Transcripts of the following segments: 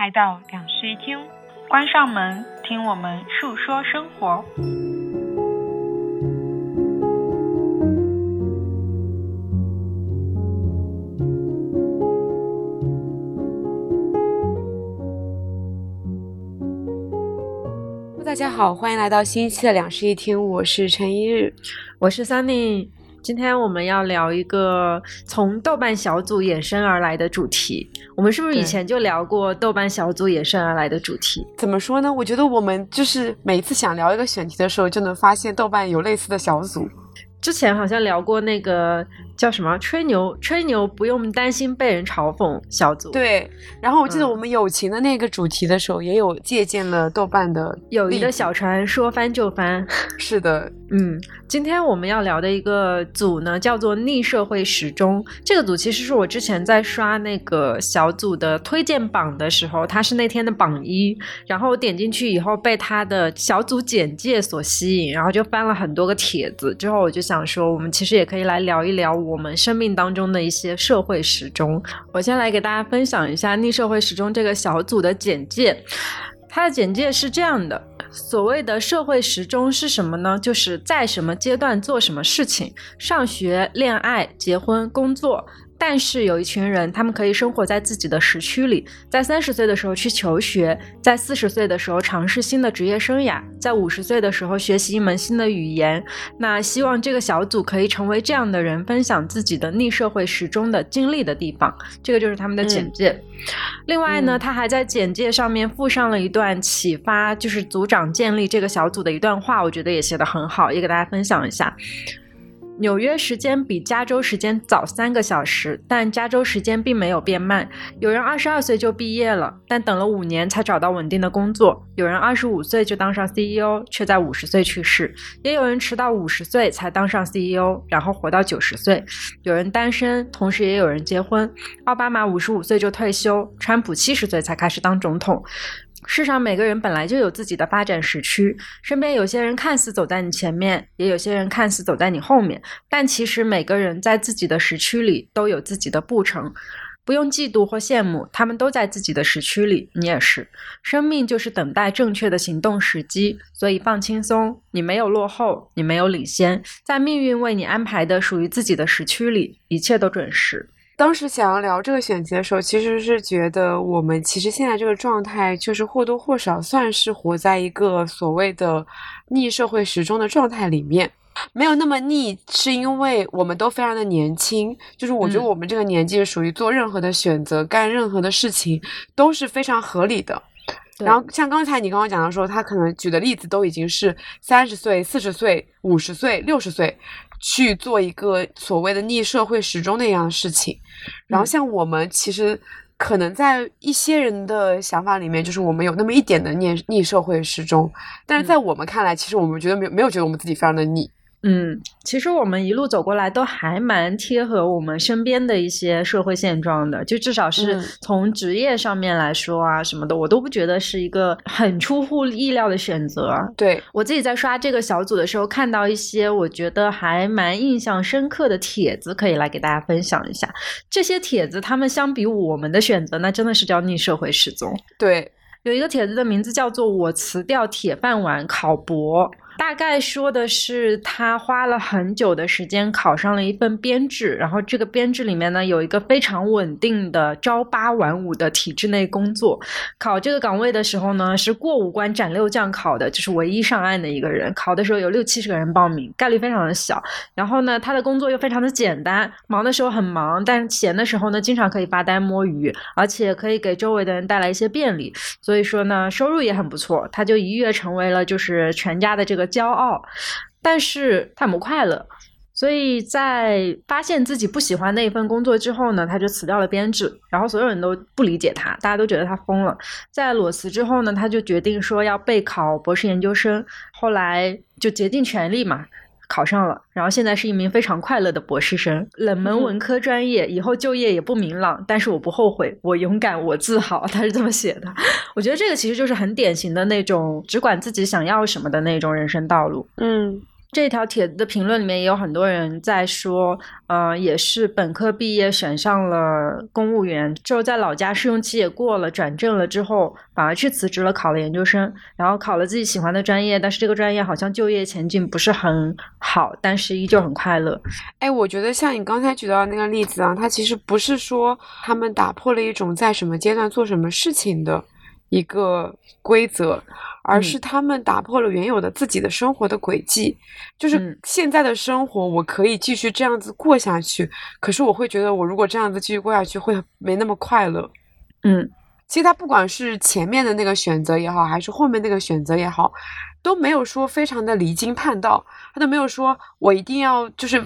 来到两室一厅，关上门，听我们述说生活。大家好，欢迎来到新一期的两室一厅，我是陈一日，我是 Sunny。今天我们要聊一个从豆瓣小组衍生而来的主题。我们是不是以前就聊过豆瓣小组衍生而来的主题？怎么说呢，我觉得我们就是每一次想聊一个选题的时候就能发现豆瓣有类似的小组。之前好像聊过那个叫什么吹牛不用担心被人嘲讽小组。对，然后我记得我们友情的那个主题的时候也有借鉴了豆瓣的友谊的小船说翻就翻。是的，今天我们要聊的一个组呢叫做逆社会时钟。这个组其实是我之前在刷那个小组的推荐榜的时候，它是那天的榜一，然后我点进去以后被它的小组简介所吸引，然后就翻了很多个帖子，之后我就想说我们其实也可以来聊一聊我们生命当中的一些社会时钟。我先来给大家分享一下逆社会时钟这个小组的简介。它的简介是这样的，所谓的社会时钟是什么呢？就是在什么阶段做什么事情，上学、恋爱、结婚、工作。但是有一群人，他们可以生活在自己的时区里，在30岁的时候去求学，在40岁的时候尝试新的职业生涯，在50岁的时候学习一门新的语言。那希望这个小组可以成为这样的人，分享自己的逆社会时钟的经历的地方。这个就是他们的简介。另外呢，他还在简介上面附上了一段启发就是组长建立这个小组的一段话，我觉得也写得很好，也给大家分享一下。纽约时间比加州时间早3个小时，但加州时间并没有变慢。有人22岁就毕业了，但等了5年才找到稳定的工作。有人25岁就当上 CEO， 却在50岁去世。也有人迟到50岁才当上 CEO， 然后活到90岁。有人单身，同时也有人结婚。奥巴马55岁就退休，川普70岁才开始当总统。世上每个人本来就有自己的发展时区，身边有些人看似走在你前面，也有些人看似走在你后面，但其实每个人在自己的时区里都有自己的步程，不用嫉妒或羡慕，他们都在自己的时区里，你也是。生命就是等待正确的行动时机，所以放轻松，你没有落后，你没有领先，在命运为你安排的属于自己的时区里，一切都准时。当时想要聊这个选题的时候，其实是觉得我们其实现在这个状态就是或多或少算是活在一个所谓的逆社会时钟的状态里面。没有那么逆是因为我们都非常的年轻，就是我觉得我们这个年纪是属于做任何的选择、干任何的事情都是非常合理的。然后像刚才你刚刚讲的时候，他可能举的例子都已经是30岁、40岁、50岁、60岁去做一个所谓的逆社会时钟那样的事情。然后像我们其实可能在一些人的想法里面，就是我们有那么一点的逆社会时钟，但是在我们看来，其实我们觉得没有觉得我们自己非常的逆。其实我们一路走过来都还蛮贴合我们身边的一些社会现状的，就至少是从职业上面来说啊什么的，我都不觉得是一个很出乎意料的选择。对，我自己在刷这个小组的时候看到一些我觉得还蛮印象深刻的帖子，可以来给大家分享一下。这些帖子他们相比我们的选择，那真的是叫逆社会时钟。对，有一个帖子的名字叫做我辞掉铁饭碗考博，大概说的是他花了很久的时间考上了一份编制，然后这个编制里面呢有一个非常稳定的朝8晚5的体制内工作。考这个岗位的时候呢是过5关斩6将考的，就是唯一上岸的一个人。考的时候有60-70个人报名，概率非常的小。然后呢他的工作又非常的简单，忙的时候很忙，但是闲的时候呢经常可以发呆摸鱼，而且可以给周围的人带来一些便利，所以说呢收入也很不错，他就一跃成为了就是全家的这个骄傲。但是他很不快乐，所以在发现自己不喜欢那一份工作之后呢他就辞掉了编制，然后所有人都不理解他，大家都觉得他疯了。在裸辞之后呢他就决定说要备考博士研究生，后来就竭尽全力嘛考上了，然后现在是一名非常快乐的博士生。冷门文科专业，以后就业也不明朗，但是我不后悔，我勇敢，我自豪，他是这么写的。我觉得这个其实就是很典型的那种只管自己想要什么的那种人生道路。这条帖子的评论里面也有很多人在说，也是本科毕业选上了公务员之后，在老家试用期也过了，转正了之后反而去辞职了，考了研究生，然后考了自己喜欢的专业，但是这个专业好像就业前景不是很好，但是依旧很快乐。哎，我觉得像你刚才举到的那个例子啊，它其实不是说他们打破了一种在什么阶段做什么事情的一个规则，而是他们打破了原有的自己的生活的轨迹，就是现在的生活我可以继续这样子过下去，可是我会觉得我如果这样子继续过下去会没那么快乐。其实他不管是前面的那个选择也好，还是后面那个选择也好，都没有说非常的离经叛道，他都没有说我一定要就是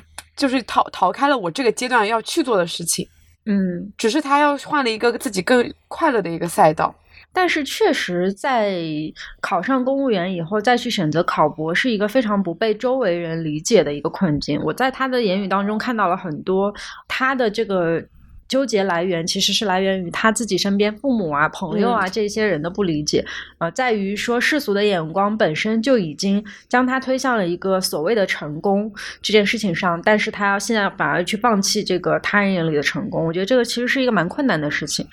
逃开了我这个阶段要去做的事情，只是他要换了一个自己更快乐的一个赛道。但是确实在考上公务员以后再去选择考博是一个非常不被周围人理解的一个困境。我在他的言语当中看到了很多他的这个纠结来源，其实是来源于他自己身边父母啊朋友啊这些人的不理解，在于说世俗的眼光本身就已经将他推向了一个所谓的成功这件事情上，但是他要现在反而去放弃这个他人眼里的成功，我觉得这个其实是一个蛮困难的事情，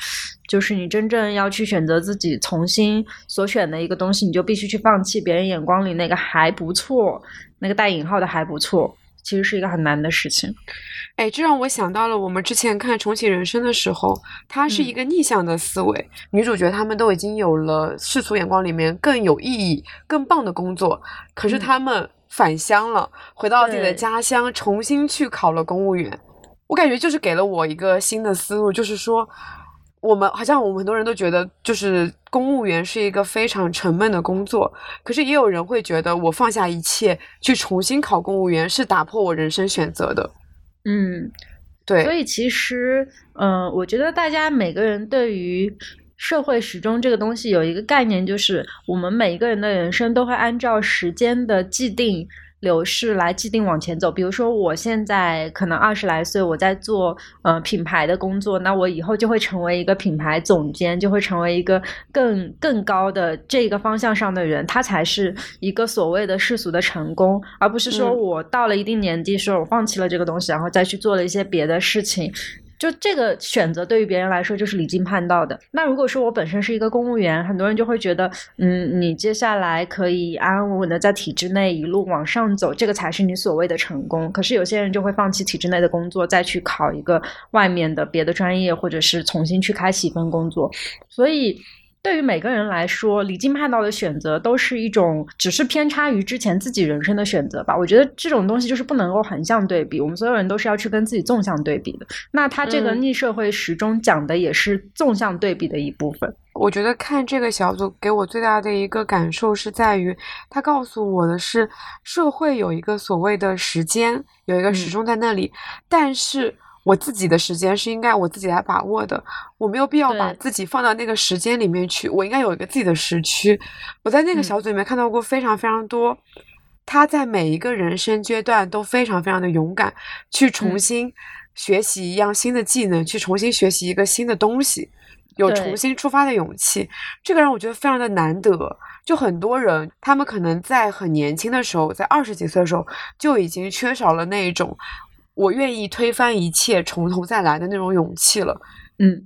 就是你真正要去选择自己重新所选的一个东西，你就必须去放弃别人眼光里那个还不错，那个带引号的还不错，其实是一个很难的事情。哎，这让我想到了我们之前看《重启人生》的时候，它是一个逆向的思维，女主角她们都已经有了世俗眼光里面更有意义更棒的工作，可是她们返乡了，回到自己的家乡重新去考了公务员。我感觉就是给了我一个新的思路，就是说我们很多人都觉得就是公务员是一个非常沉闷的工作，可是也有人会觉得我放下一切去重新考公务员是打破我人生选择的。对，所以其实我觉得大家每个人对于社会时钟这个东西有一个概念，就是我们每一个人的人生都会按照时间的既定流逝来既定往前走。比如说我现在可能20来岁，我在做品牌的工作，那我以后就会成为一个品牌总监，就会成为一个更高的这个方向上的人，他才是一个所谓的世俗的成功，而不是说我到了一定年纪说我放弃了这个东西，然后再去做了一些别的事情。就这个选择对于别人来说就是离经叛道的。那如果说我本身是一个公务员，很多人就会觉得你接下来可以安安稳稳的在体制内一路往上走，这个才是你所谓的成功。可是有些人就会放弃体制内的工作，再去考一个外面的别的专业，或者是重新去开启一份工作。所以对于每个人来说，离经叛道的选择都是一种只是偏差于之前自己人生的选择吧。我觉得这种东西就是不能够横向对比，我们所有人都是要去跟自己纵向对比的，那他这个逆社会时钟讲的也是纵向对比的一部分。我觉得看这个小组给我最大的一个感受是在于，他告诉我的是社会有一个所谓的时间，有一个时钟在那里，但是我自己的时间是应该我自己来把握的，我没有必要把自己放到那个时间里面去，我应该有一个自己的时区。我在那个小组里面看到过非常非常多，他在每一个人生阶段都非常非常的勇敢，去重新学习一样新的技能，去重新学习一个新的东西，有重新出发的勇气，这个让我觉得非常的难得。就很多人他们可能在很年轻的时候，在20几岁的时候就已经缺少了那一种我愿意推翻一切从头再来的那种勇气了。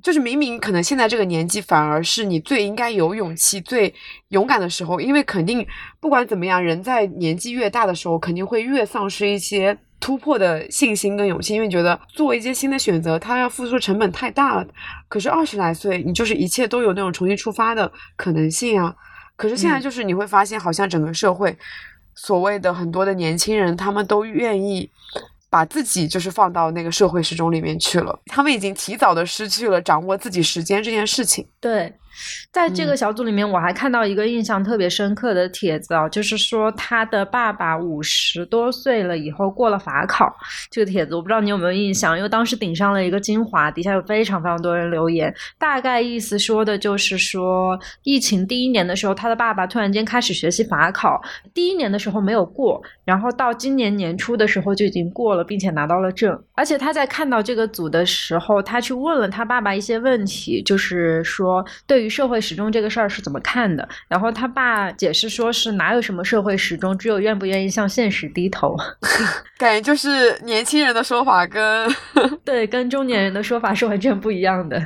就是明明可能现在这个年纪反而是你最应该有勇气最勇敢的时候，因为肯定不管怎么样，人在年纪越大的时候肯定会越丧失一些突破的信心跟勇气，因为觉得做一些新的选择它要付出成本太大了。可是20来岁你就是一切都有那种重新出发的可能性啊。可是现在就是你会发现好像整个社会所谓的很多的年轻人他们都愿意把自己就是放到那个社会时钟里面去了，他们已经提早的失去了掌握自己时间这件事情。对，在这个小组里面我还看到一个印象特别深刻的帖子啊，就是说他的爸爸50多岁了以后过了法考，这个帖子我不知道你有没有印象，因为当时顶上了一个精华，底下有非常非常多人留言，大概意思说的就是说疫情第一年的时候他的爸爸突然间开始学习法考，第一年的时候没有过，然后到今年年初的时候就已经过了，并且拿到了证。而且他在看到这个组的时候，他去问了他爸爸一些问题，就是说对于于社会时钟这个事儿是怎么看的，然后他爸解释说是哪有什么社会时钟，只有愿不愿意向现实低头。感觉就是年轻人的说法跟对跟中年人的说法是完全不一样的。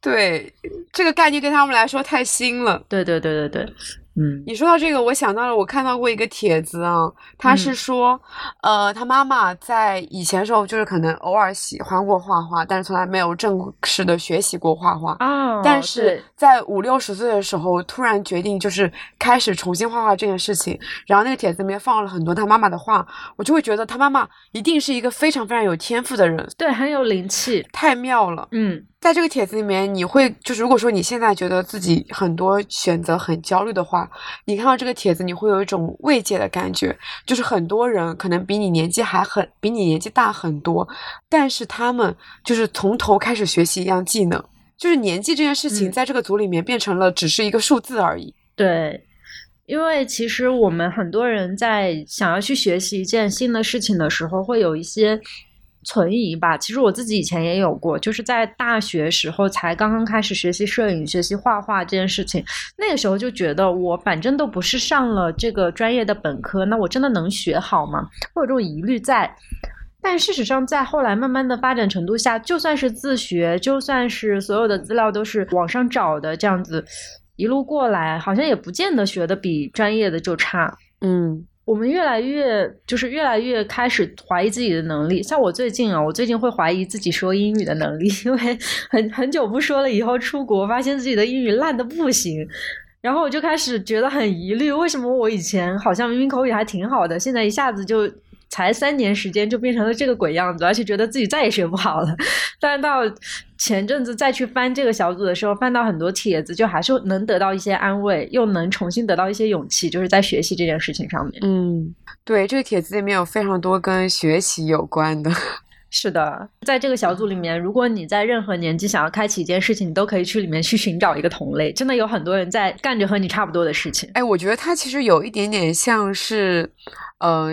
对，这个概念对他们来说太新了。对对对对对。嗯，你说到这个我想到了，我看到过一个帖子啊，他是说、他妈妈在以前的时候就是可能偶尔喜欢过画画，但是从来没有正式的学习过画画、哦、但是在50-60岁的时候突然决定就是开始重新画画这件事情，然后那个帖子里面放了很多他妈妈的画，我就会觉得他妈妈一定是一个非常非常有天赋的人。对，很有灵气，太妙了。嗯，在这个帖子里面你会就是如果说你现在觉得自己很多选择很焦虑的话，你看到这个帖子你会有一种慰藉的感觉，就是很多人可能比你年纪大很多，但是他们就是从头开始学习一样技能，就是年纪这件事情在这个组里面变成了只是一个数字而已。对，因为其实我们很多人在想要去学习一件新的事情的时候会有一些存疑吧，其实我自己以前也有过，就是在大学时候才刚刚开始学习摄影学习画画这件事情，那个时候就觉得我反正都不是上了这个专业的本科，那我真的能学好吗？会有这种疑虑在。但事实上在后来慢慢的发展程度下，就算是自学，就算是所有的资料都是网上找的，这样子一路过来好像也不见得学的比专业的就差。嗯，我们越来越开始怀疑自己的能力，像我最近会怀疑自己说英语的能力，因为很久不说了，以后出国发现自己的英语烂得不行，然后我就开始觉得很疑虑，为什么我以前好像明明口语还挺好的，现在一下子就才3年时间就变成了这个鬼样子，而且觉得自己再也学不好了。但是到前阵子再去翻这个小组的时候，翻到很多帖子，就还是能得到一些安慰，又能重新得到一些勇气，就是在学习这件事情上面。嗯，对，这个帖子里面有非常多跟学习有关的。是的，在这个小组里面，如果你在任何年纪想要开启一件事情，你都可以去里面去寻找一个同类，真的有很多人在干着和你差不多的事情。哎，我觉得它其实有一点点像是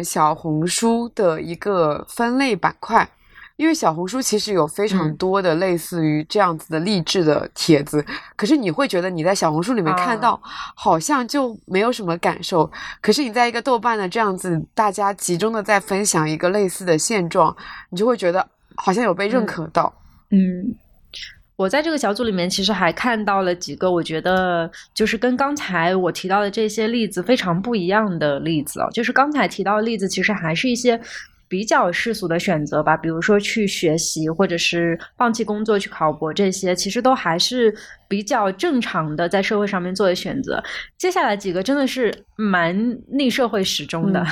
小红书的一个分类板块，因为小红书其实有非常多的类似于这样子的励志的帖子、可是你会觉得你在小红书里面看到好像就没有什么感受、可是你在一个豆瓣的这样子大家集中的在分享一个类似的现状，你就会觉得好像有被认可到。 我在这个小组里面其实还看到了几个我觉得就是跟刚才我提到的这些例子非常不一样的例子哦，就是刚才提到的例子其实还是一些比较世俗的选择吧，比如说去学习或者是放弃工作去考博，这些其实都还是比较正常的在社会上面做的选择。接下来几个真的是蛮逆社会时钟的、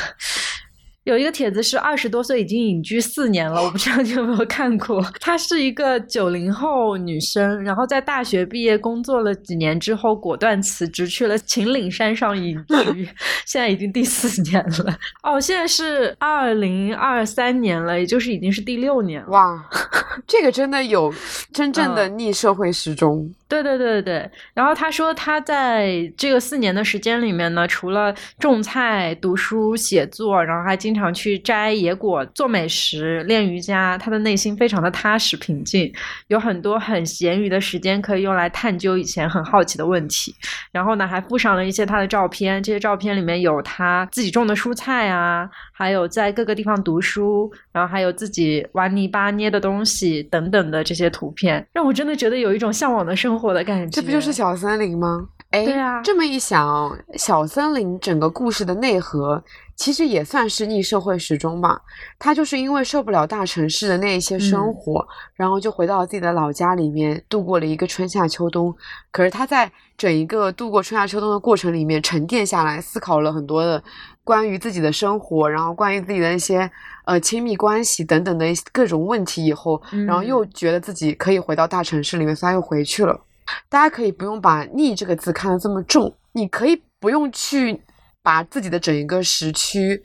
有一个帖子是20多岁已经隐居4年了，我不知道你有没有看过。她是一个90后女生，然后在大学毕业工作了几年之后果断辞职去了秦岭山上隐居，现在已经第4年了。哦，现在是2023年了，也就是已经是第6年了。哇，这个真的有真正的逆社会时钟。对对对对。然后她说她在这个4年的时间里面呢，除了种菜、读书、写作，然后还经常去摘野果、做美食、练瑜伽，他的内心非常的踏实平静，有很多很闲余的时间可以用来探究以前很好奇的问题。然后呢还附上了一些他的照片，这些照片里面有他自己种的蔬菜啊，还有在各个地方读书，然后还有自己玩泥巴捏的东西等等的这些图片，让我真的觉得有一种向往的生活的感觉。这不就是小森林吗？哎，对啊，这么一想，小森林整个故事的内核其实也算是逆社会时钟吧，他就是因为受不了大城市的那一些生活、然后就回到自己的老家里面度过了一个春夏秋冬。可是他在整一个度过春夏秋冬的过程里面沉淀下来，思考了很多的关于自己的生活，然后关于自己的一些亲密关系等等的各种问题以后、然后又觉得自己可以回到大城市里面，所以他又回去了。大家可以不用把逆这个字看得这么重，你可以不用去把自己的整一个时区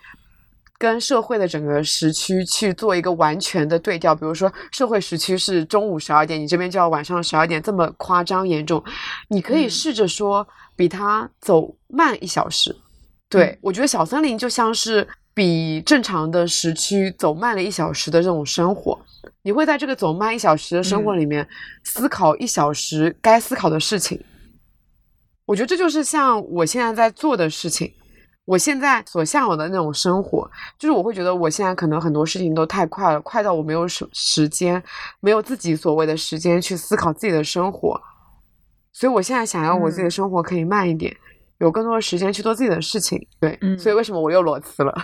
跟社会的整个时区去做一个完全的对调，比如说社会时区是中午12点，你这边就要晚上12点，这么夸张严重。你可以试着说比他走慢1小时。对、我觉得小森林就像是比正常的时区走慢了1小时的这种生活，你会在这个走慢1小时的生活里面思考1小时该思考的事情。我觉得这就是像我现在在做的事情，我现在所向往的那种生活，就是我会觉得我现在可能很多事情都太快了，快到我没有时间，没有自己所谓的时间去思考自己的生活，所以我现在想要我自己的生活可以慢一点，有更多的时间去做自己的事情。对，所以为什么我又裸辞了？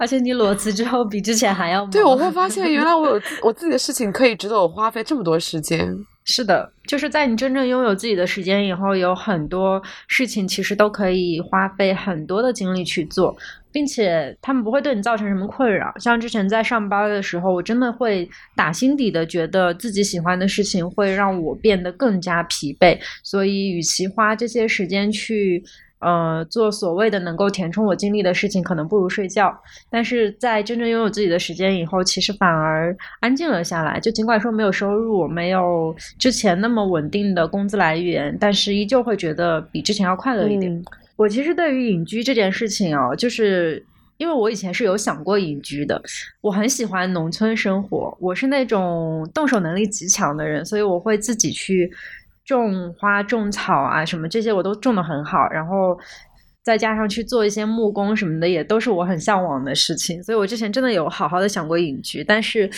而且你裸辞之后比之前还要忙。对，我会发现原来我有我自己的事情可以值得我花费这么多时间。是的，就是在你真正拥有自己的时间以后，有很多事情其实都可以花费很多的精力去做，并且他们不会对你造成什么困扰。像之前在上班的时候，我真的会打心底的觉得自己喜欢的事情会让我变得更加疲惫，所以与其花这些时间去做所谓的能够填充我精力的事情，可能不如睡觉。但是在真正拥有自己的时间以后，其实反而安静了下来，就尽管说没有收入，没有之前那么稳定的工资来源，但是依旧会觉得比之前要快乐一点。我其实对于隐居这件事情啊，就是因为我以前是有想过隐居的，我很喜欢农村生活，我是那种动手能力极强的人，所以我会自己去种花种草啊什么，这些我都种得很好，然后再加上去做一些木工什么的，也都是我很向往的事情，所以我之前真的有好好的想过隐居，但是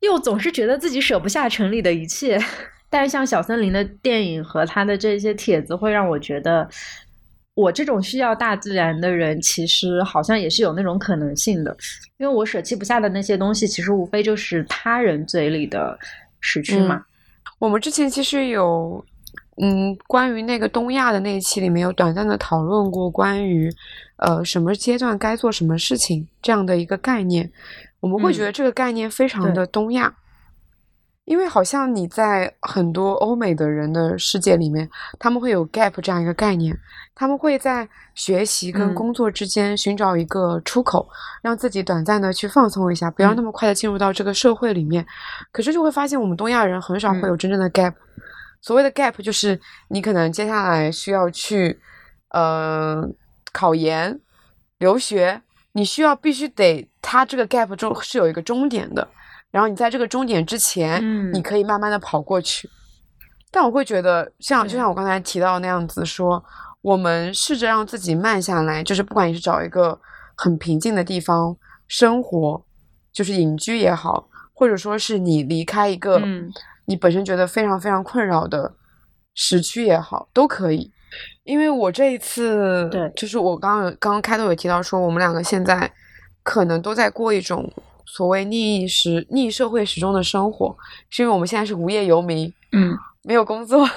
又总是觉得自己舍不下城里的一切。但是像小森林的电影和他的这些帖子会让我觉得，我这种需要大自然的人其实好像也是有那种可能性的，因为我舍弃不下的那些东西其实无非就是他人嘴里的失去嘛。我们之前其实有关于那个东亚的那一期里面有短暂的讨论过关于什么阶段该做什么事情这样的一个概念，我们会觉得这个概念非常的东亚，因为好像你在很多欧美的人的世界里面，他们会有 gap 这样一个概念，他们会在学习跟工作之间寻找一个出口，让自己短暂的去放松一下，不要那么快的进入到这个社会里面。可是就会发现我们东亚人很少会有真正的 gap，所谓的 gap 就是你可能接下来需要去考研留学，你需要必须得它这个 gap 中是有一个终点的，然后你在这个终点之前，你可以慢慢的跑过去。但我会觉得，就像我刚才提到那样子说，我们试着让自己慢下来，就是不管你是找一个很平静的地方生活，就是隐居也好，或者说是你离开一个你本身觉得非常非常困扰的时区也好，都可以。因为我这一次，对，就是我刚刚开头有提到说，我们两个现在可能都在过一种所谓逆社会时钟的生活，是因为我们现在是无业游民，没有工作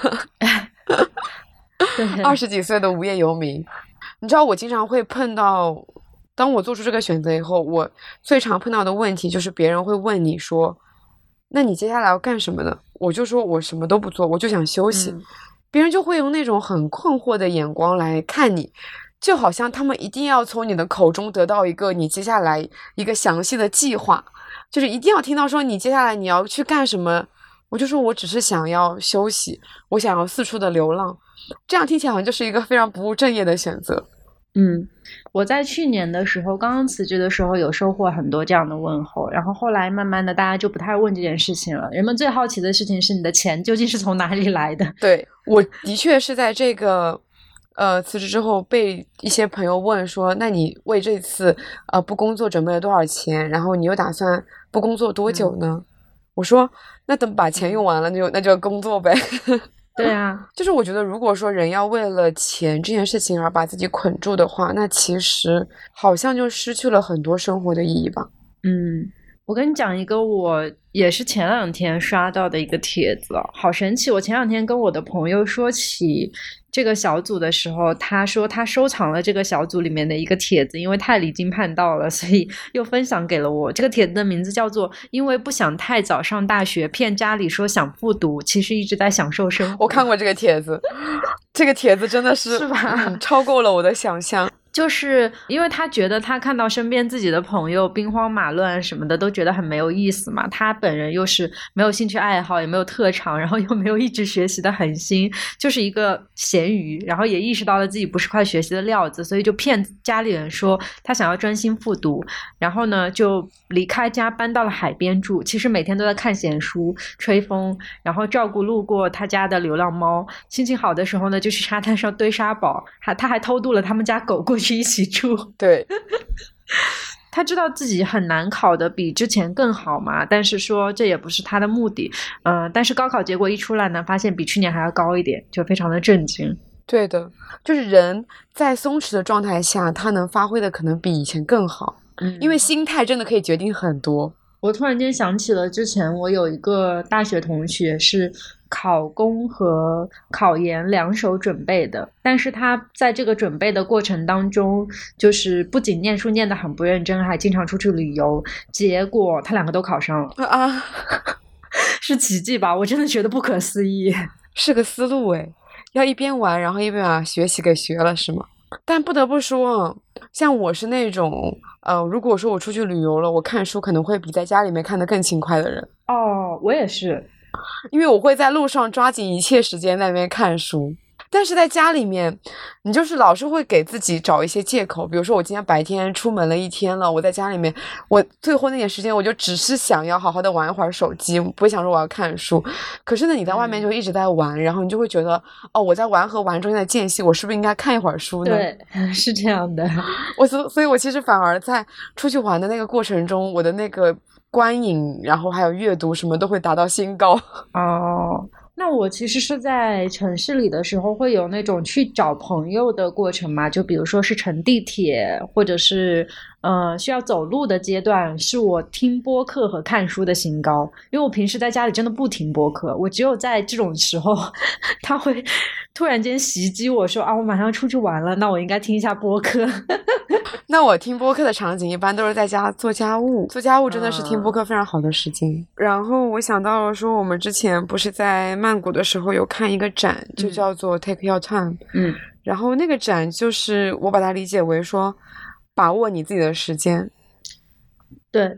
，20几岁的无业游民。你知道我经常会碰到，当我做出这个选择以后，我最常碰到的问题就是别人会问你说，那你接下来要干什么呢？我就说我什么都不做，我就想休息。别人就会用那种很困惑的眼光来看你，就好像他们一定要从你的口中得到一个你接下来一个详细的计划，就是一定要听到说你接下来你要去干什么。我就说我只是想要休息，我想要四处的流浪，这样听起来好像就是一个非常不务正业的选择。我在去年的时候刚刚辞职的时候有收获很多这样的问候，然后后来慢慢的大家就不太问这件事情了，人们最好奇的事情是你的钱究竟是从哪里来的。对，我的确是在这个辞职之后被一些朋友问说，那你为这次不工作准备了多少钱，然后你又打算不工作多久呢？我说那等把钱用完了那就工作呗。对啊，就是我觉得如果说人要为了钱这件事情而把自己捆住的话，那其实好像就失去了很多生活的意义吧。我跟你讲一个我也是前2天刷到的一个帖子，好神奇。我前2天跟我的朋友说起这个小组的时候，他说他收藏了这个小组里面的一个帖子，因为太离经叛道了，所以又分享给了我。这个帖子的名字叫做因为不想太早上大学，骗家里说想复读，其实一直在享受生活。我看过这个帖子。这个帖子真的是吧，超过了我的想象。就是因为他觉得他看到身边自己的朋友兵荒马乱什么的都觉得很没有意思嘛，他本人又是没有兴趣爱好也没有特长，然后又没有一直学习的狠心，就是一个咸鱼，然后也意识到了自己不是块学习的料子，所以就骗家里人说他想要专心复读，然后呢就离开家搬到了海边住，其实每天都在看闲书吹风，然后照顾路过他家的流浪猫，心情好的时候呢就去沙滩上堆沙堡，他还偷渡了他们家狗过去一起住。对，他知道自己很难考的比之前更好嘛，但是说这也不是他的目的。但是高考结果一出来呢，发现比去年还要高一点，就非常的震惊。对的，就是人在松弛的状态下，他能发挥的可能比以前更好，因为心态真的可以决定很多。我突然间想起了之前我有一个大学同学是考公和考研两手准备的，但是他在这个准备的过程当中就是不仅念书念得很不认真，还经常出去旅游，结果他两个都考上了啊，是奇迹吧？我真的觉得不可思议。是个思路诶，要一边玩然后一边把学习给学了是吗？但不得不说像我是那种如果说我出去旅游了，我看书可能会比在家里面看得更勤快的人。哦，我也是，因为我会在路上抓紧一切时间在那边看书，但是在家里面你就是老是会给自己找一些借口，比如说我今天白天出门了一天了，我在家里面我最后那点时间我就只是想要好好的玩一会儿手机，不会想说我要看书。可是呢你在外面就一直在玩，然后你就会觉得哦，我在玩和玩中间的间隙我是不是应该看一会儿书呢？对，是这样的。所以我其实反而在出去玩的那个过程中，我的那个观影然后还有阅读什么都会达到新高。哦，那我其实是在城市里的时候会有那种去找朋友的过程嘛，就比如说是乘地铁或者是需要走路的阶段，是我听播客和看书的新高。因为我平时在家里真的不听播客，我只有在这种时候他会突然间袭击我说啊，我马上出去玩了，那我应该听一下播客。那我听播客的场景一般都是在家做家务，做家务真的是听播客非常好的时间。然后我想到了说我们之前不是在曼谷的时候有看一个展，就叫做 Take Your Time。 然后那个展就是我把它理解为说把握你自己的时间。对，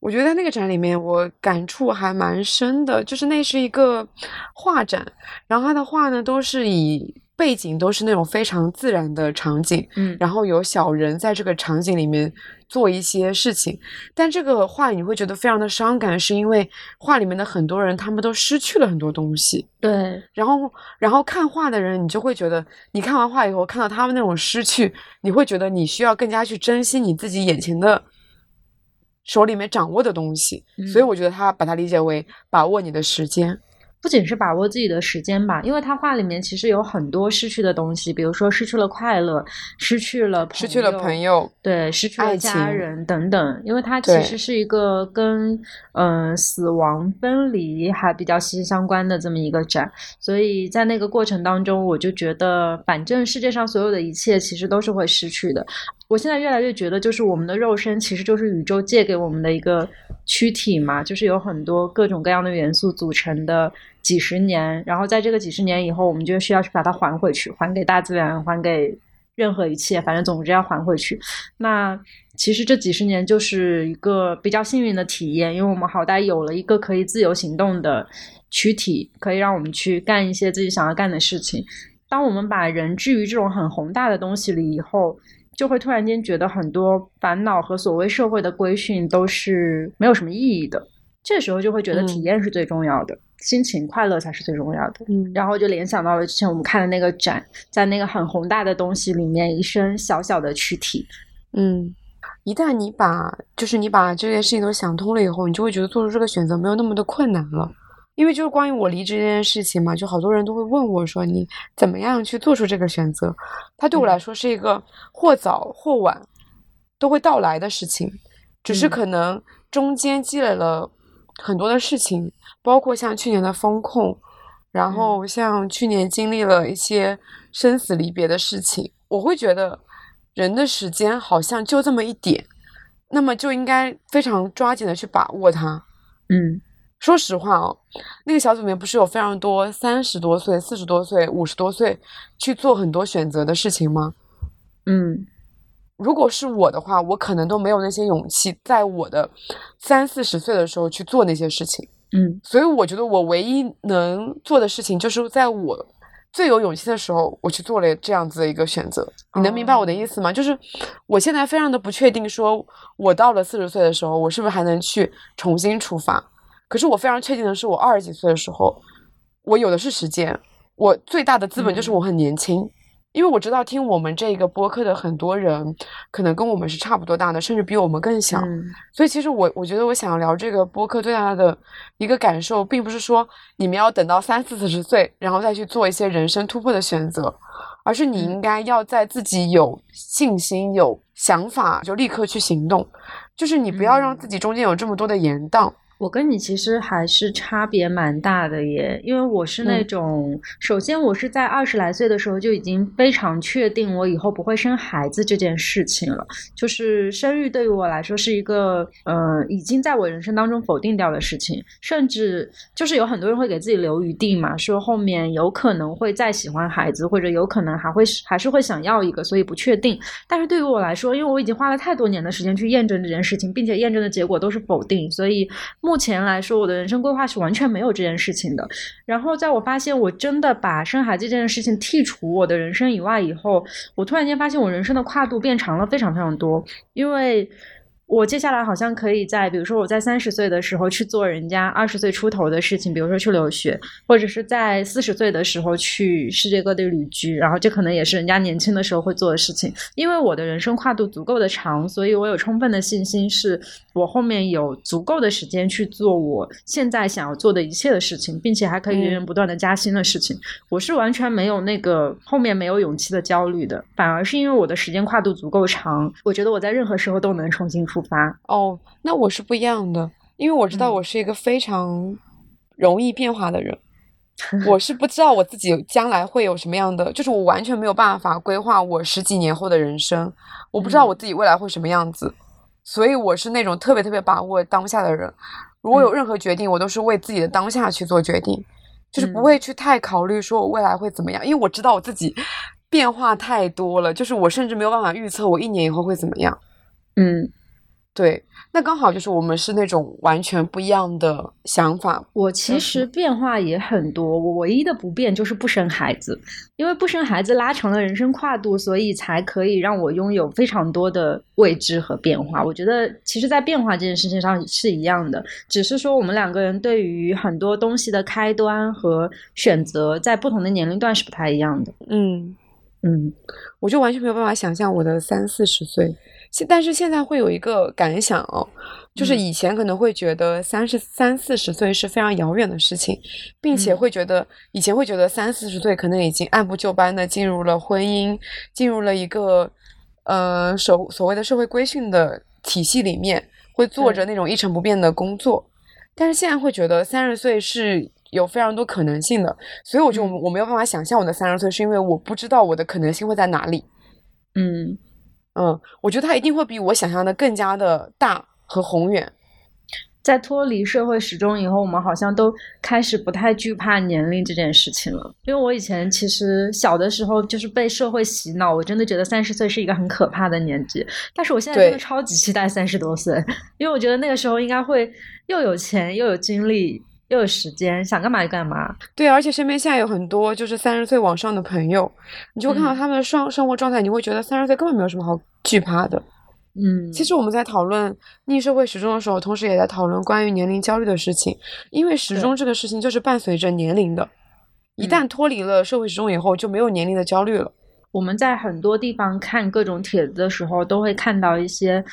我觉得在那个展里面我感触还蛮深的，就是那是一个画展，然后它的画呢都是以背景都是那种非常自然的场景，然后有小人在这个场景里面做一些事情。但这个画你会觉得非常的伤感，是因为画里面的很多人他们都失去了很多东西。对，然后看画的人你就会觉得你看完画以后看到他们那种失去，你会觉得你需要更加去珍惜你自己眼前的手里面掌握的东西。所以我觉得他把它理解为把握你的时间，不仅是把握自己的时间吧，因为他画里面其实有很多失去的东西，比如说失去了快乐，失去了朋友，对，失去了家人等等。因为他其实是一个跟死亡分离还比较息息相关的这么一个展，所以在那个过程当中我就觉得反正世界上所有的一切其实都是会失去的。我现在越来越觉得就是我们的肉身其实就是宇宙借给我们的一个躯体嘛，就是有很多各种各样的元素组成的几十年，然后在这个几十年以后我们就需要去把它还回去，还给大自然，还给任何一切，反正总之要还回去。那其实这几十年就是一个比较幸运的体验，因为我们好歹有了一个可以自由行动的躯体，可以让我们去干一些自己想要干的事情。当我们把人置于这种很宏大的东西里以后，就会突然间觉得很多烦恼和所谓社会的规训都是没有什么意义的，这时候就会觉得体验是最重要的，心情快乐才是最重要的。然后就联想到了之前我们看的那个展，在那个很宏大的东西里面一身小小的躯体。一旦你把这件事情都想通了以后，你就会觉得做出这个选择没有那么的困难了。因为就是关于我离职这件事情嘛，就好多人都会问我说你怎么样去做出这个选择，它对我来说是一个或早或晚都会到来的事情，只是可能中间积累了很多的事情，包括像去年的风控，然后像去年经历了一些生死离别的事情。我会觉得人的时间好像就这么一点，那么就应该非常抓紧的去把握它。说实话那个小组里面不是有非常多30多岁、40多岁、50多岁去做很多选择的事情吗？嗯，如果是我的话，我可能都没有那些勇气在我的30-40岁的时候去做那些事情。嗯，所以我觉得我唯一能做的事情就是在我最有勇气的时候我去做了这样子的一个选择。你能明白我的意思吗？就是我现在非常的不确定，说我到了40岁的时候我是不是还能去重新出发，可是我非常确定的是我20几岁的时候我有的是时间，我最大的资本就是我很年轻。因为我知道听我们这个播客的很多人可能跟我们是差不多大的，甚至比我们更小，所以其实我觉得我想聊这个播客最大的一个感受并不是说你们要等到30-40岁然后再去做一些人生突破的选择，而是你应该要在自己有信心有想法就立刻去行动，就是你不要让自己中间有这么多的延宕。我跟你其实还是差别蛮大的耶，因为我是那种，首先我是在20来岁的时候就已经非常确定我以后不会生孩子这件事情了，就是生育对于我来说是一个已经在我人生当中否定掉的事情，甚至就是有很多人会给自己留余地嘛，说后面有可能会再喜欢孩子，或者有可能还是会想要一个，所以不确定。但是对于我来说，因为我已经花了太多年的时间去验证这件事情，并且验证的结果都是否定，所以目前来说我的人生规划是完全没有这件事情的。然后在我发现我真的把生孩子这件事情剔除我的人生以外以后，我突然间发现我人生的跨度变长了非常非常多。因为我接下来好像可以在，比如说我在30岁的时候去做人家20岁出头的事情，比如说去留学，或者是在40岁的时候去世界各地旅居，然后这可能也是人家年轻的时候会做的事情。因为我的人生跨度足够的长，所以我有充分的信心是我后面有足够的时间去做我现在想要做的一切的事情，并且还可以源源不断的加薪的事情。我是完全没有那个后面没有勇气的焦虑的，反而是因为我的时间跨度足够长，我觉得我在任何时候都能重新出发。哦，那我是不一样的，因为我知道我是一个非常容易变化的人。我是不知道我自己将来会有什么样的，就是我完全没有办法规划我10几年后的人生，我不知道我自己未来会什么样子。所以我是那种特别特别把握当下的人，如果有任何决定，我都是为自己的当下去做决定，就是不会去太考虑说我未来会怎么样，因为我知道我自己变化太多了，就是我甚至没有办法预测我1年以后会怎么样。嗯，对，那刚好就是我们是那种完全不一样的想法。我其实变化也很多，我唯一的不变就是不生孩子，因为不生孩子拉长了人生跨度，所以才可以让我拥有非常多的未知和变化。我觉得其实在变化这件事情上是一样的，只是说我们两个人对于很多东西的开端和选择在不同的年龄段是不太一样的。我就完全没有办法想象我的30-40岁，但是现在会有一个感想哦，就是以前可能会觉得30-40岁是非常遥远的事情，并且会觉得以前会觉得30-40岁可能已经按部就班的进入了婚姻，进入了一个所谓的社会规训的体系里面，会做着那种一成不变的工作。但是现在会觉得30岁是有非常多可能性的，所以我觉得我没有办法想象我的30岁，是因为我不知道我的可能性会在哪里。我觉得它一定会比我想象的更加的大和宏远。在脱离社会时钟以后，我们好像都开始不太惧怕年龄这件事情了。因为我以前其实小的时候就是被社会洗脑，我真的觉得30岁是一个很可怕的年纪，但是我现在真的超级期待30多岁，因为我觉得那个时候应该会又有钱又有精力又有时间，想干嘛就干嘛。对，而且身边现在有很多就是30岁往上的朋友，你就会看到他们的生活状态，你会觉得30岁根本没有什么好惧怕的。其实我们在讨论逆社会时钟的时候，同时也在讨论关于年龄焦虑的事情，因为时钟这个事情就是伴随着年龄的，一旦脱离了社会时钟以后，就没有年龄的焦虑了。我们在很多地方看各种帖子的时候，都会看到一些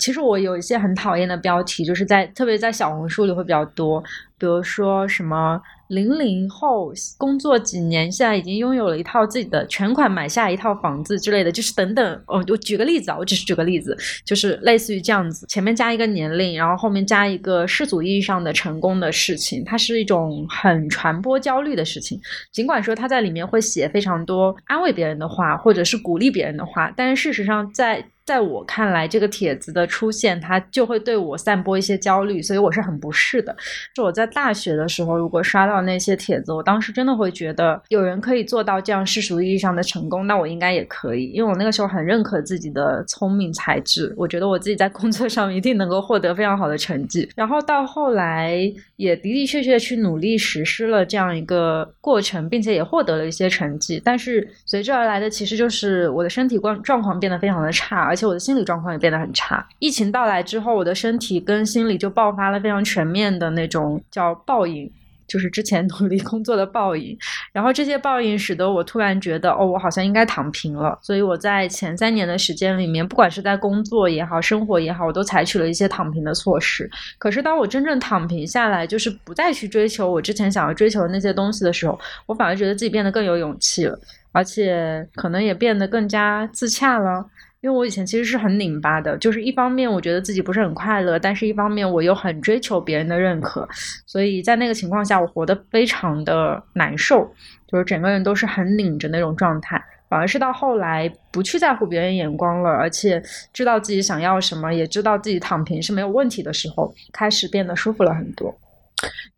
其实我有一些很讨厌的标题，就是特别在小红书里会比较多，比如说什么00后工作几年现在已经拥有了一套自己的全款买下一套房子之类的，就是等等。我举个例子啊，我只是举个例子，就是类似于这样子，前面加一个年龄，然后后面加一个世俗意义上的成功的事情，它是一种很传播焦虑的事情。尽管说它在里面会写非常多安慰别人的话或者是鼓励别人的话，但是事实上在在我看来这个帖子的出现它就会对我散播一些焦虑，所以我是很不适的。我在大学的时候如果刷到那些帖子，我当时真的会觉得有人可以做到这样世俗意义上的成功，那我应该也可以，因为我那个时候很认可自己的聪明才智，我觉得我自己在工作上一定能够获得非常好的成绩，然后到后来也的的确确去努力实施了这样一个过程，并且也获得了一些成绩，但是随之而来的其实就是我的身体状况变得非常的差，而且我的心理状况也变得很差。疫情到来之后，我的身体跟心理就爆发了非常全面的那种叫报应，就是之前努力工作的报应，然后这些报应使得我突然觉得我好像应该躺平了，所以我在前3年的时间里面，不管是在工作也好生活也好，我都采取了一些躺平的措施。可是当我真正躺平下来，就是不再去追求我之前想要追求的那些东西的时候，我反而觉得自己变得更有勇气了，而且可能也变得更加自洽了。因为我以前其实是很拧巴的，就是一方面我觉得自己不是很快乐，但是一方面我又很追求别人的认可，所以在那个情况下我活得非常的难受，就是整个人都是很拧着那种状态。反而是到后来不去在乎别人眼光了，而且知道自己想要什么，也知道自己躺平是没有问题的时候，开始变得舒服了很多。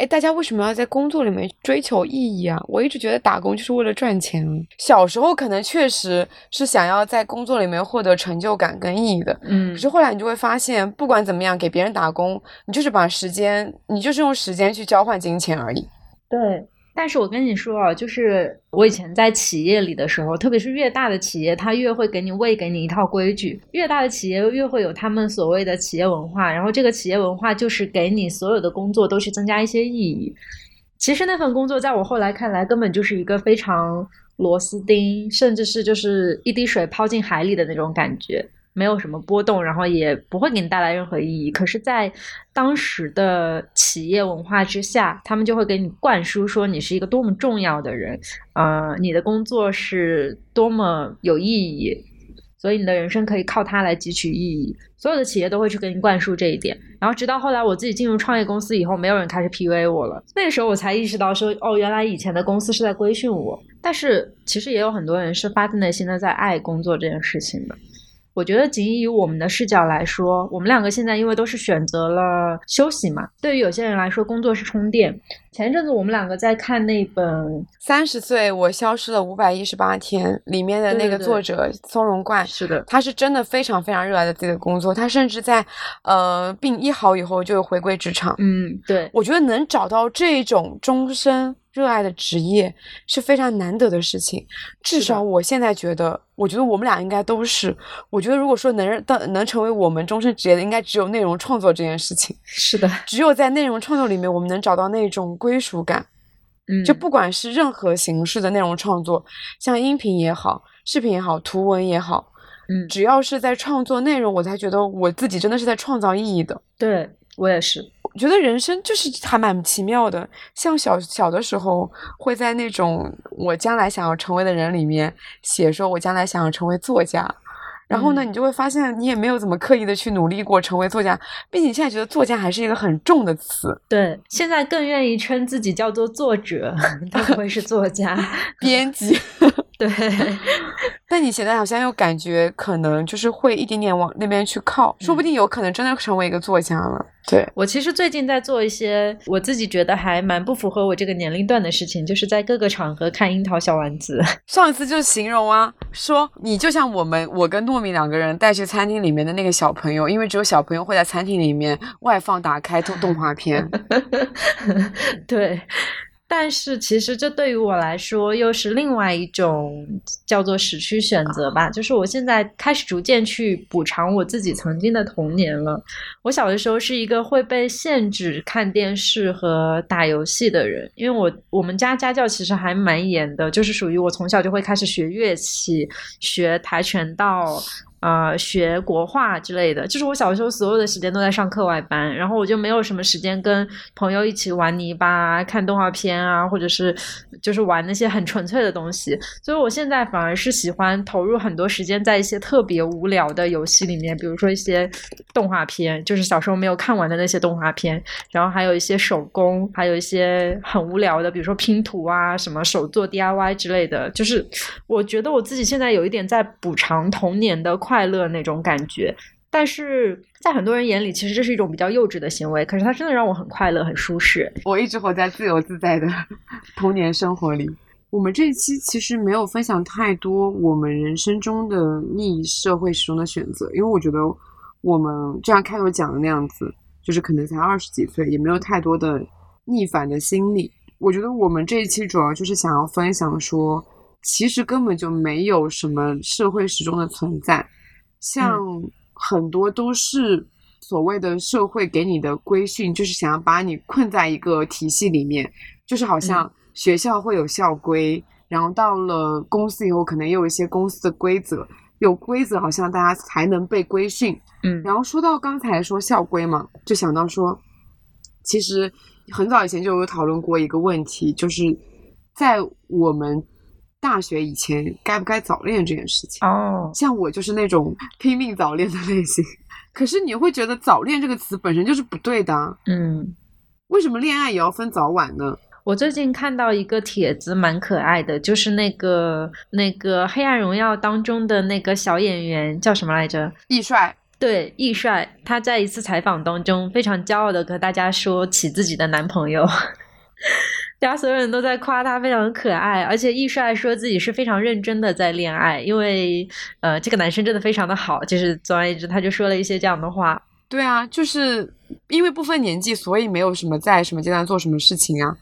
大家为什么要在工作里面追求意义啊？我一直觉得打工就是为了赚钱。小时候可能确实是想要在工作里面获得成就感跟意义的，可是后来你就会发现，不管怎么样给别人打工，你就是把时间，你就是用时间去交换金钱而已。对，但是我跟你说啊，就是我以前在企业里的时候，特别是越大的企业，它越会给你一套规矩，越大的企业越会有他们所谓的企业文化，然后这个企业文化就是给你所有的工作都去增加一些意义。其实那份工作在我后来看来根本就是一个非常螺丝钉，甚至是就是一滴水抛进海里的那种感觉，没有什么波动，然后也不会给你带来任何意义。可是在当时的企业文化之下，他们就会给你灌输说你是一个多么重要的人，你的工作是多么有意义，所以你的人生可以靠它来汲取意义，所有的企业都会去给你灌输这一点。然后直到后来我自己进入创业公司以后，没有人开始 PUA 我了，那个时候我才意识到说，原来以前的公司是在规训我。但是其实也有很多人是发自内心的在爱工作这件事情的。我觉得仅以我们的视角来说，我们两个现在因为都是选择了休息嘛，对于有些人来说工作是充电。前一阵子我们两个在看那本《30岁我消失了518天》里面的那个作者松茸怪，是的，他是真的非常非常热爱自己的工作，他甚至在病医好以后就回归职场。对，我觉得能找到这种终身热爱的职业是非常难得的事情，至少我现在觉得，我觉得我们俩应该都是，我觉得如果说能成为我们终身职业的，应该只有内容创作这件事情。是的，只有在内容创作里面，我们能找到那种归属感。就不管是任何形式的内容创作，像音频也好，视频也好，图文也好，只要是在创作内容，我才觉得我自己真的是在创造意义的。对，我也是。我觉得人生就是还蛮奇妙的，像小的时候会在那种我将来想要成为的人里面写说我将来想要成为作家，然后呢你就会发现你也没有怎么刻意的去努力过成为作家，并且现在觉得作家还是一个很重的词。对，现在更愿意称自己叫做作者，他不会是作家编辑对，但你现在好像又感觉可能就是会一点点往那边去靠，说不定有可能真的成为一个作家了。对，我其实最近在做一些我自己觉得还蛮不符合我这个年龄段的事情，就是在各个场合看樱桃小丸子。上一次就形容啊，说你就像我跟糯米两个人带去餐厅里面的那个小朋友，因为只有小朋友会在餐厅里面外放打开动画片对，但是其实这对于我来说又是另外一种叫做时区选择吧，就是我现在开始逐渐去补偿我自己曾经的童年了。我小的时候是一个会被限制看电视和打游戏的人，因为我们家教其实还蛮严的，就是属于我从小就会开始学乐器，学跆拳道，学国画之类的，就是我小时候所有的时间都在上课外班，然后我就没有什么时间跟朋友一起玩泥巴，看动画片啊，或者是就是玩那些很纯粹的东西。所以我现在反而是喜欢投入很多时间在一些特别无聊的游戏里面，比如说一些动画片，就是小时候没有看完的那些动画片，然后还有一些手工，还有一些很无聊的比如说拼图啊，什么手做 DIY 之类的。就是我觉得我自己现在有一点在补偿童年的快乐那种感觉。但是在很多人眼里，其实这是一种比较幼稚的行为，可是它真的让我很快乐很舒适。我一直活在自由自在的童年生活里。我们这一期其实没有分享太多我们人生中的逆社会时钟的选择，因为我觉得我们这样开头讲的那样子，就是可能才20几岁，也没有太多的逆反的心理。我觉得我们这一期主要就是想要分享说，其实根本就没有什么社会时钟的存在，像很多都是所谓的社会给你的规训，就是想要把你困在一个体系里面，就是好像学校会有校规，然后到了公司以后可能也有一些公司的规则，有规则好像大家才能被规训。然后说到刚才说校规嘛，就想到说其实很早以前就有讨论过一个问题，就是在我们大学以前该不该早恋这件事情。像我就是那种拼命早恋的类型，可是你会觉得早恋这个词本身就是不对的啊。为什么恋爱也要分早晚呢？我最近看到一个帖子蛮可爱的，就是那个黑暗荣耀当中的那个小演员叫什么来着，易帅。对，易帅，他在一次采访当中非常骄傲的和大家说起自己的男朋友大家所有人都在夸他非常可爱，而且易帅说自己是非常认真的在恋爱，因为这个男生真的非常的好，就是总而言之他就说了一些这样的话。对啊，就是因为不分年纪，所以没有什么在什么阶段做什么事情啊。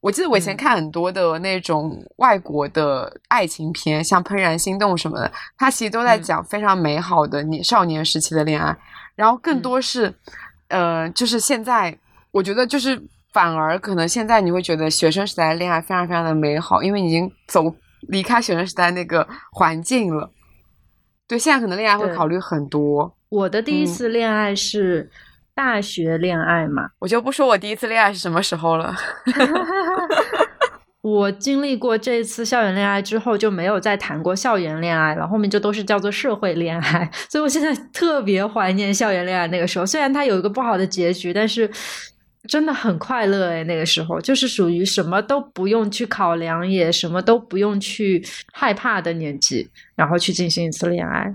我记得我以前看很多的那种外国的爱情片，像《怦然心动》什么的，它其实都在讲非常美好的少年时期的恋爱，然后更多是就是现在我觉得就是反而可能现在你会觉得学生时代的恋爱非常非常的美好，因为你已经离开学生时代那个环境了。对，现在可能恋爱会考虑很多。我的第一次恋爱是大学恋爱嘛，我就不说我第一次恋爱是什么时候了我经历过这次校园恋爱之后就没有再谈过校园恋爱了，后面就都是叫做社会恋爱，所以我现在特别怀念校园恋爱那个时候，虽然它有一个不好的结局，但是真的很快乐那个时候就是属于什么都不用去考量，也什么都不用去害怕的年纪，然后去进行一次恋爱。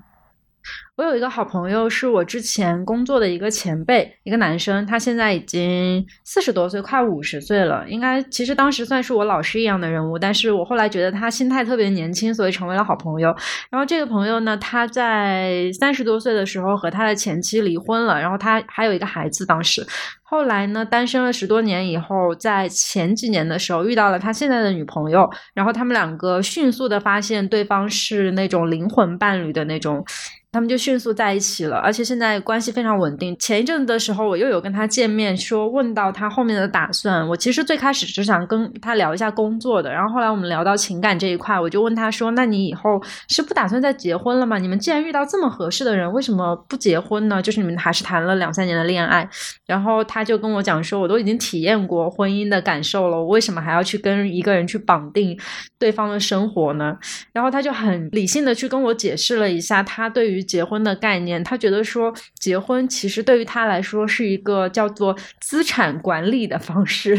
我有一个好朋友，是我之前工作的一个前辈，一个男生，他现在已经40多岁，快50岁了，应该其实当时算是我老师一样的人物，但是我后来觉得他心态特别年轻，所以成为了好朋友。然后这个朋友呢，他在30多岁的时候和他的前妻离婚了，然后他还有一个孩子，当时后来呢单身了10多年以后，在前几年的时候遇到了他现在的女朋友，然后他们两个迅速的发现对方是那种灵魂伴侣的那种，他们就迅速在一起了，而且现在关系非常稳定。前一阵的时候我又有跟他见面，说问到他后面的打算，我其实最开始只想跟他聊一下工作的，然后后来我们聊到情感这一块，我就问他说，那你以后是不打算再结婚了吗？你们既然遇到这么合适的人，为什么不结婚呢？就是你们还是谈了2-3年的恋爱。然后他就跟我讲说，我都已经体验过婚姻的感受了，我为什么还要去跟一个人去绑定对方的生活呢？然后他就很理性的去跟我解释了一下他对于结婚的概念，他觉得说结婚其实对于他来说是一个叫做资产管理的方式，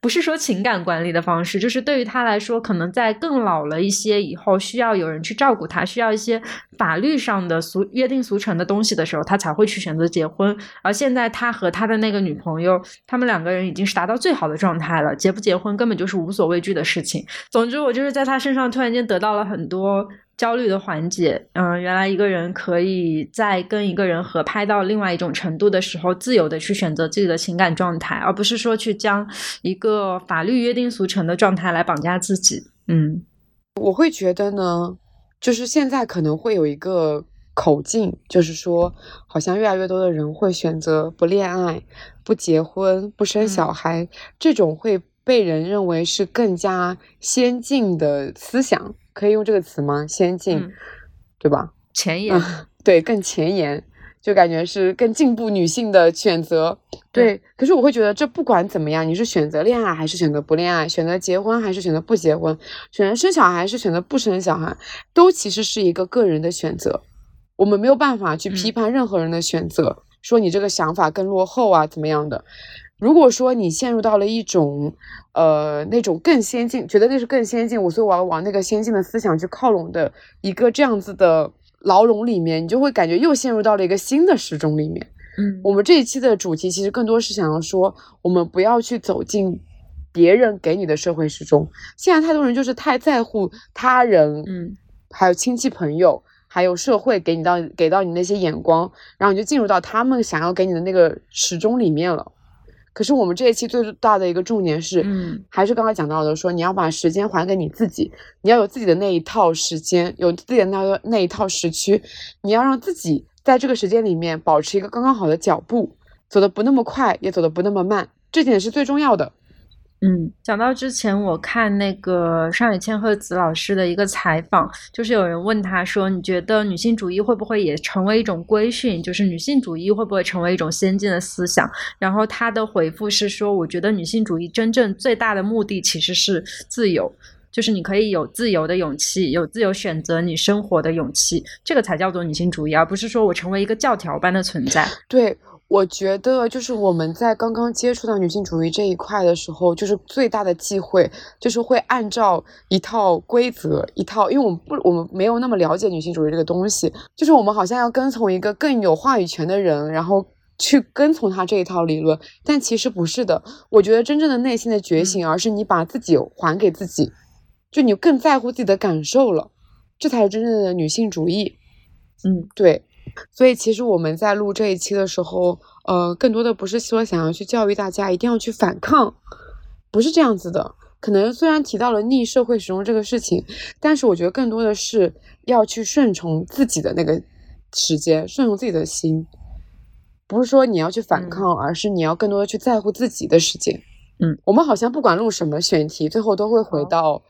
不是说情感管理的方式，就是对于他来说可能在更老了一些以后，需要有人去照顾他，需要一些法律上的约定俗成的东西的时候，他才会去选择结婚。而现在他和他的那个女朋友，他们两个人已经是达到最好的状态了，结不结婚根本就是无所畏惧的事情。总之我就是在他身上突然间得到了很多焦虑的缓解。原来一个人可以在跟一个人合拍到另外一种程度的时候，自由的去选择自己的情感状态，而不是说去将一个法律约定俗成的状态来绑架自己。我会觉得呢，就是现在可能会有一个口径，就是说好像越来越多的人会选择不恋爱、不结婚、不生小孩，这种会被人认为是更加先进的思想，可以用这个词吗？先进，对吧？前沿，对，更前沿，就感觉是更进步女性的选择。对，可是我会觉得这不管怎么样，你是选择恋爱还是选择不恋爱，选择结婚还是选择不结婚，选择生小孩还是选择不生小孩，都其实是一个个人的选择。我们没有办法去批判任何人的选择，说你这个想法更落后啊，怎么样的。如果说你陷入到了一种那种更先进，觉得那是更先进，所以我要往那个先进的思想去靠拢的一个这样子的牢笼里面，你就会感觉又陷入到了一个新的时钟里面。嗯，我们这一期的主题其实更多是想要说，我们不要去走进别人给你的社会时钟。现在太多人就是太在乎他人，嗯，还有亲戚朋友，还有社会给到你那些眼光，然后你就进入到他们想要给你的那个时钟里面了。可是我们这一期最大的一个重点是，还是刚才讲到的，说你要把时间还给你自己，你要有自己的那一套时间，有自己的那一套时区，你要让自己在这个时间里面保持一个刚刚好的脚步，走得不那么快，也走得不那么慢，这点是最重要的。嗯，讲到之前我看那个上野千鹤子老师的一个采访，就是有人问他说，你觉得女性主义会不会也成为一种规训，就是女性主义会不会成为一种先进的思想，然后他的回复是说，我觉得女性主义真正最大的目的其实是自由，就是你可以有自由的勇气，有自由选择你生活的勇气，这个才叫做女性主义，而不是说我成为一个教条般的存在。对，我觉得就是我们在刚刚接触到女性主义这一块的时候，就是最大的忌讳就是会按照一套规则，一套，因为我们没有那么了解女性主义这个东西，就是我们好像要跟从一个更有话语权的人，然后去跟从他这一套理论，但其实不是的。我觉得真正的内心的觉醒，而是你把自己还给自己，就你更在乎自己的感受了，这才是真正的女性主义。嗯，对。所以其实我们在录这一期的时候，更多的不是说想要去教育大家一定要去反抗，不是这样子的。可能虽然提到了逆社会时钟这个事情，但是我觉得更多的是要去顺从自己的那个时间，顺从自己的心，不是说你要去反抗，而是你要更多的去在乎自己的时间。嗯，我们好像不管录什么选题，最后都会回到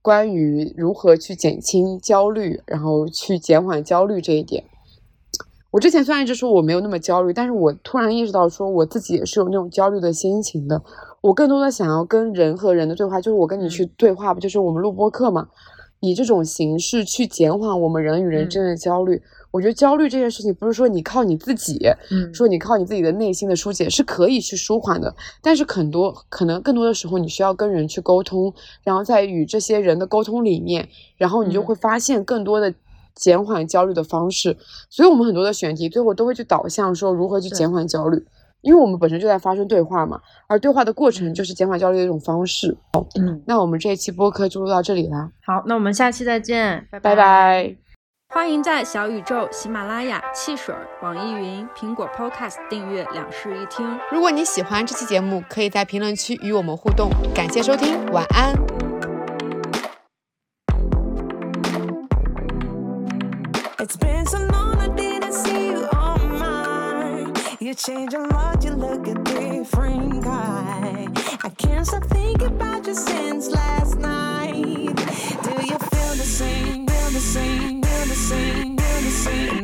关于如何去减轻焦虑，然后去减缓焦虑这一点。我之前虽然一直说我没有那么焦虑，但是我突然意识到说我自己也是有那种焦虑的心情的。我更多的想要跟人和人的对话，就是我跟你去对话，不就是我们录播客嘛，以这种形式去减缓我们人与人之间的焦虑。我觉得焦虑这件事情不是说你靠你自己，说你靠你自己的内心的疏解是可以去舒缓的，但是可能更多的时候你需要跟人去沟通，然后在与这些人的沟通里面，然后你就会发现更多的减缓焦虑的方式。所以我们很多的选题最后都会去导向说如何去减缓焦虑，因为我们本身就在发生对话嘛，而对话的过程就是减缓焦虑的一种方式。那我们这一期播客就录到这里啦。好，那我们下期再见，拜拜。拜拜。欢迎在小宇宙、喜马拉雅、汽水、网易云、苹果 Podcast 订阅两室一厅。如果你喜欢这期节目，可以在评论区与我们互动。感谢收听，晚安。It's been so long I didn't see you on mine. You changed a lot, you look a different guy. I can't stop thinking about you since last night. Do you feel the same, feel the same, feel the same, feel the same?